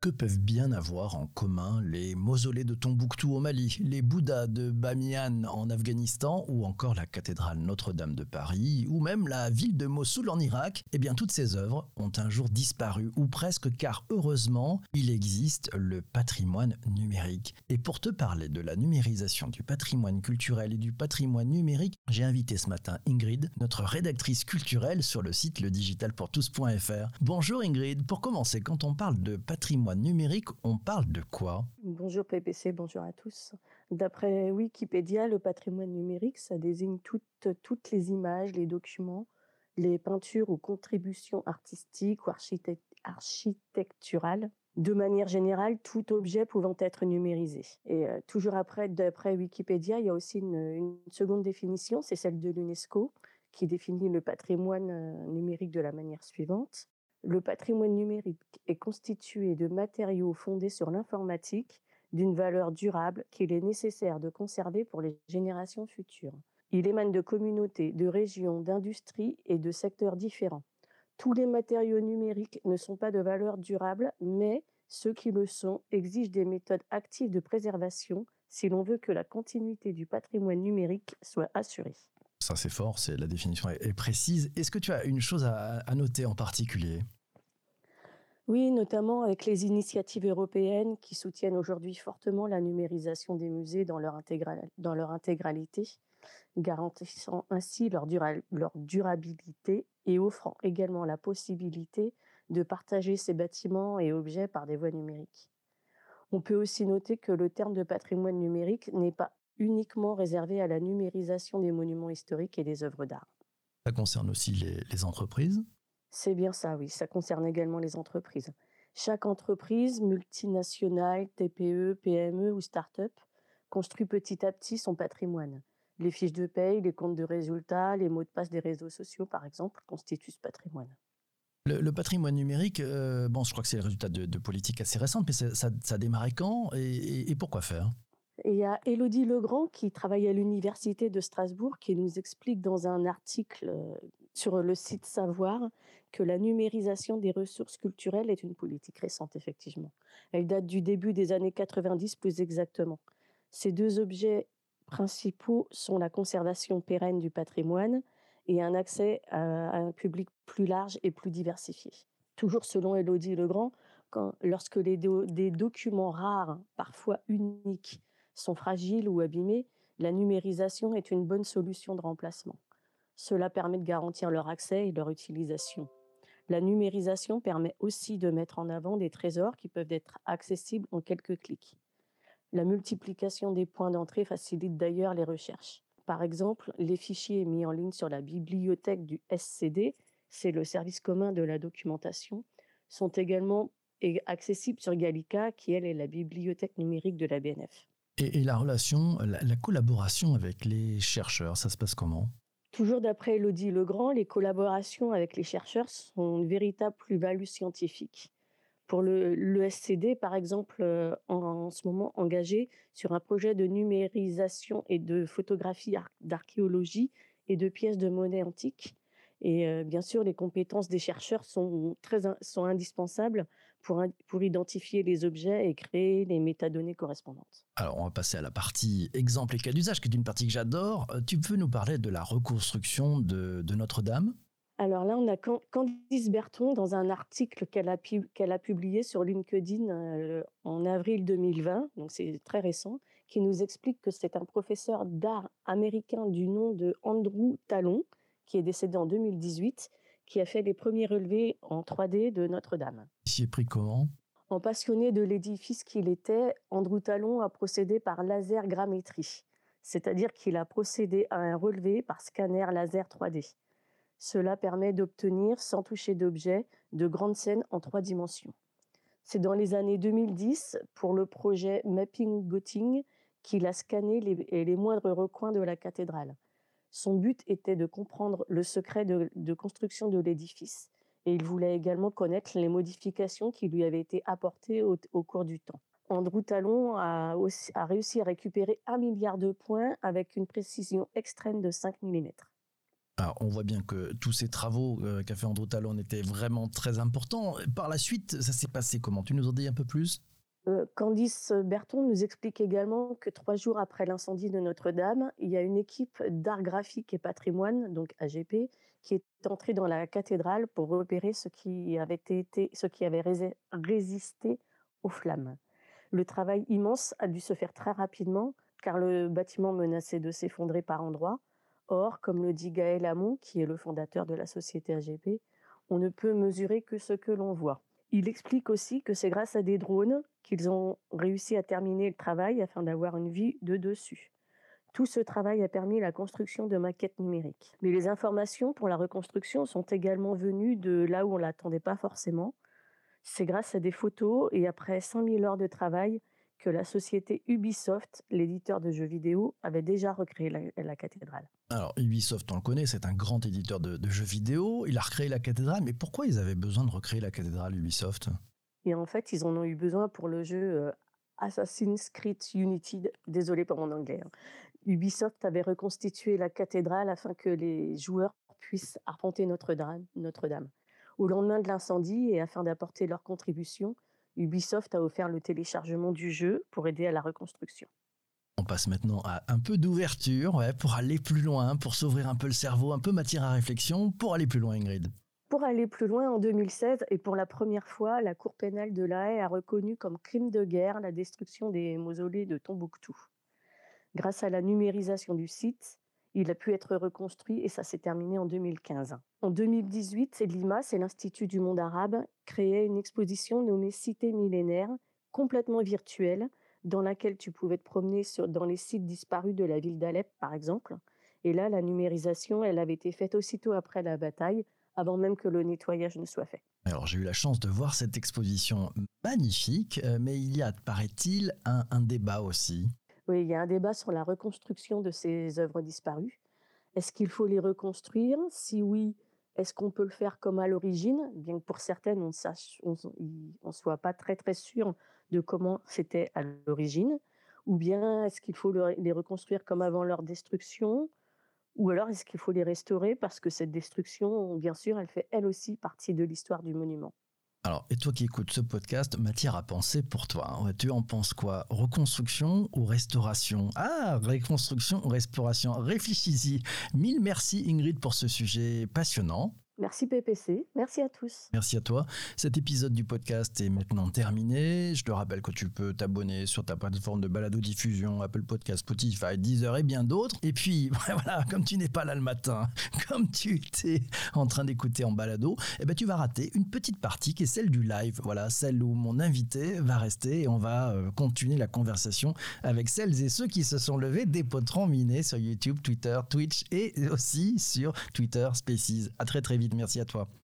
Que peuvent bien avoir en commun les mausolées de Tombouctou au Mali, les Bouddhas de Bamiyan en Afghanistan ou encore la cathédrale Notre Dame de Paris ou même la ville de Mossoul en Irak? Eh bien, toutes ces œuvres ont un jour disparu ou presque, car heureusement, il existe le patrimoine numérique. Et pour te parler de la numérisation du patrimoine culturel et du patrimoine numérique, j'ai invité ce matin Ingrid, notre rédactrice culturelle sur le site ledigitalpourtous.fr. Bonjour Ingrid, pour commencer, quand on parle de patrimoine numérique, on parle de quoi? Bonjour PPC, bonjour à tous. D'après Wikipédia, le patrimoine numérique, ça désigne toutes les images, les documents, les peintures ou contributions artistiques ou architecturales. De manière générale, tout objet pouvant être numérisé. Et toujours d'après Wikipédia, il y a aussi une seconde définition, c'est celle de l'UNESCO, qui définit le patrimoine numérique de la manière suivante. Le patrimoine numérique est constitué de matériaux fondés sur l'informatique, d'une valeur durable qu'il est nécessaire de conserver pour les générations futures. Il émane de communautés, de régions, d'industries et de secteurs différents. Tous les matériaux numériques ne sont pas de valeur durable, mais ceux qui le sont exigent des méthodes actives de préservation si l'on veut que la continuité du patrimoine numérique soit assurée. Ça, c'est fort, la définition est précise. Est-ce que tu as une chose à noter en particulier? Oui, notamment avec les initiatives européennes qui soutiennent aujourd'hui fortement la numérisation des musées dans leur intégralité, garantissant ainsi leur durabilité et offrant également la possibilité de partager ces bâtiments et objets par des voies numériques. On peut aussi noter que le terme de patrimoine numérique n'est pas uniquement réservé à la numérisation des monuments historiques et des œuvres d'art. Ça concerne aussi les entreprises? C'est bien ça, oui. Ça concerne également les entreprises. Chaque entreprise, multinationale, TPE, PME ou start-up, construit petit à petit son patrimoine. Les fiches de paye, les comptes de résultats, les mots de passe des réseaux sociaux, par exemple, constituent ce patrimoine. Le patrimoine numérique, je crois que c'est le résultat de politiques assez récentes, mais ça démarrait quand et pourquoi faire? Et il y a Elodie Legrand qui travaille à l'université de Strasbourg qui nous explique dans un article sur le site Savoir que la numérisation des ressources culturelles est une politique récente, effectivement. Elle date du début des années 90 plus exactement. Ces deux objets principaux sont la conservation pérenne du patrimoine et un accès à un public plus large et plus diversifié. Toujours selon Elodie Legrand, lorsque des documents rares, parfois uniques, sont fragiles ou abîmés, la numérisation est une bonne solution de remplacement. Cela permet de garantir leur accès et leur utilisation. La numérisation permet aussi de mettre en avant des trésors qui peuvent être accessibles en quelques clics. La multiplication des points d'entrée facilite d'ailleurs les recherches. Par exemple, les fichiers mis en ligne sur la bibliothèque du SCD, c'est le service commun de la documentation, sont également accessibles sur Gallica, qui elle est la bibliothèque numérique de la BnF. Et la relation, la collaboration avec les chercheurs, ça se passe comment? Toujours d'après Elodie Legrand, les collaborations avec les chercheurs sont une véritable plus-value scientifique. Pour le SCD, par exemple, en ce moment engagé sur un projet de numérisation et de photographie d'archéologie et de pièces de monnaie antique. Et bien sûr, les compétences des chercheurs sont indispensables pour identifier les objets et créer les métadonnées correspondantes. Alors, on va passer à la partie exemples et cas d'usage, qui est une partie que j'adore. Tu peux nous parler de la reconstruction de Notre-Dame? Alors là, on a Candice Berton dans un article qu'elle a publié sur LinkedIn en avril 2020, donc c'est très récent, qui nous explique que c'est un professeur d'art américain du nom de Andrew Tallon, qui est décédé en 2018, qui a fait les premiers relevés en 3D de Notre-Dame. J'y ai pris comment? En passionné de l'édifice qu'il était, Andrew Tallon a procédé par lasergrammétrie, c'est-à-dire qu'il a procédé à un relevé par scanner laser 3D. Cela permet d'obtenir, sans toucher d'objet, de grandes scènes en 3 dimensions. C'est dans les années 2010, pour le projet Mapping Göttingen, qu'il a scanné les moindres recoins de la cathédrale. Son but était de comprendre le secret de construction de l'édifice et il voulait également connaître les modifications qui lui avaient été apportées au cours du temps. Andrew Tallon a réussi à récupérer 1 milliard de points avec une précision extrême de 5 mm. Alors, on voit bien que tous ces travaux qu'a fait Andrew Tallon étaient vraiment très importants. Par la suite, ça s'est passé comment? Tu nous en dis un peu plus? Candice Berton nous explique également que 3 jours après l'incendie de Notre-Dame, il y a une équipe d'art graphique et patrimoine, donc AGP, qui est entrée dans la cathédrale pour repérer ce qui avait résisté aux flammes. Le travail immense a dû se faire très rapidement, car le bâtiment menaçait de s'effondrer par endroits. Or, comme le dit Gaël Hamon, qui est le fondateur de la société AGP, on ne peut mesurer que ce que l'on voit. Il explique aussi que c'est grâce à des drones qu'ils ont réussi à terminer le travail afin d'avoir une vue de dessus. Tout ce travail a permis la construction de maquettes numériques. Mais les informations pour la reconstruction sont également venues de là où on ne l'attendait pas forcément. C'est grâce à des photos et après 5000 heures de travail que la société Ubisoft, l'éditeur de jeux vidéo, avait déjà recréé la cathédrale. Alors Ubisoft, on le connaît, c'est un grand éditeur de jeux vidéo. Il a recréé la cathédrale, mais pourquoi ils avaient besoin de recréer la cathédrale Ubisoft? Et en fait, ils en ont eu besoin pour le jeu Assassin's Creed Unity. Désolé pour mon anglais. Ubisoft avait reconstitué la cathédrale afin que les joueurs puissent arpenter Notre-Dame. Au lendemain de l'incendie et afin d'apporter leur contribution, Ubisoft a offert le téléchargement du jeu pour aider à la reconstruction. On passe maintenant à un peu d'ouverture, pour aller plus loin, pour s'ouvrir un peu le cerveau, un peu matière à réflexion, pour aller plus loin, Ingrid. Pour aller plus loin, en 2016, et pour la première fois, la Cour pénale de la Haye a reconnu comme crime de guerre la destruction des mausolées de Tombouctou. Grâce à la numérisation du site, il a pu être reconstruit et ça s'est terminé en 2015. En 2018, l'IMA, c'est l'Institut du monde arabe, créait une exposition nommée Cité millénaire, complètement virtuelle, dans laquelle tu pouvais te promener dans les sites disparus de la ville d'Alep, par exemple. Et là, la numérisation, elle avait été faite aussitôt après la bataille, avant même que le nettoyage ne soit fait. Alors, j'ai eu la chance de voir cette exposition magnifique, mais il y a, paraît-il, un débat aussi. Oui, il y a un débat sur la reconstruction de ces œuvres disparues. Est-ce qu'il faut les reconstruire? Si oui, est-ce qu'on peut le faire comme à l'origine? Bien que pour certaines, on ne soit pas très, très sûr de comment c'était à l'origine. Ou bien, est-ce qu'il faut les reconstruire comme avant leur destruction? Ou alors, est-ce qu'il faut les restaurer? Parce que cette destruction, bien sûr, elle fait elle aussi partie de l'histoire du monument. Alors, et toi qui écoutes ce podcast, matière à penser pour toi. Tu en penses quoi? Reconstruction ou restauration? Ah, reconstruction ou restauration? Réfléchis-y. Mille merci Ingrid pour ce sujet passionnant. Merci PPC, merci à tous. Merci à toi. Cet épisode du podcast est maintenant terminé. Je te rappelle que tu peux t'abonner sur ta plateforme de balado-diffusion, Apple Podcasts, Spotify, Deezer et bien d'autres. Et puis, voilà, comme tu n'es pas là le matin, comme tu étais en train d'écouter en balado, eh ben, tu vas rater une petite partie qui est celle du live. Voilà, celle où mon invité va rester et on va continuer la conversation avec celles et ceux qui se sont levés des potrons minés sur YouTube, Twitter, Twitch et aussi sur Twitter Spaces. À très vite. Merci à toi.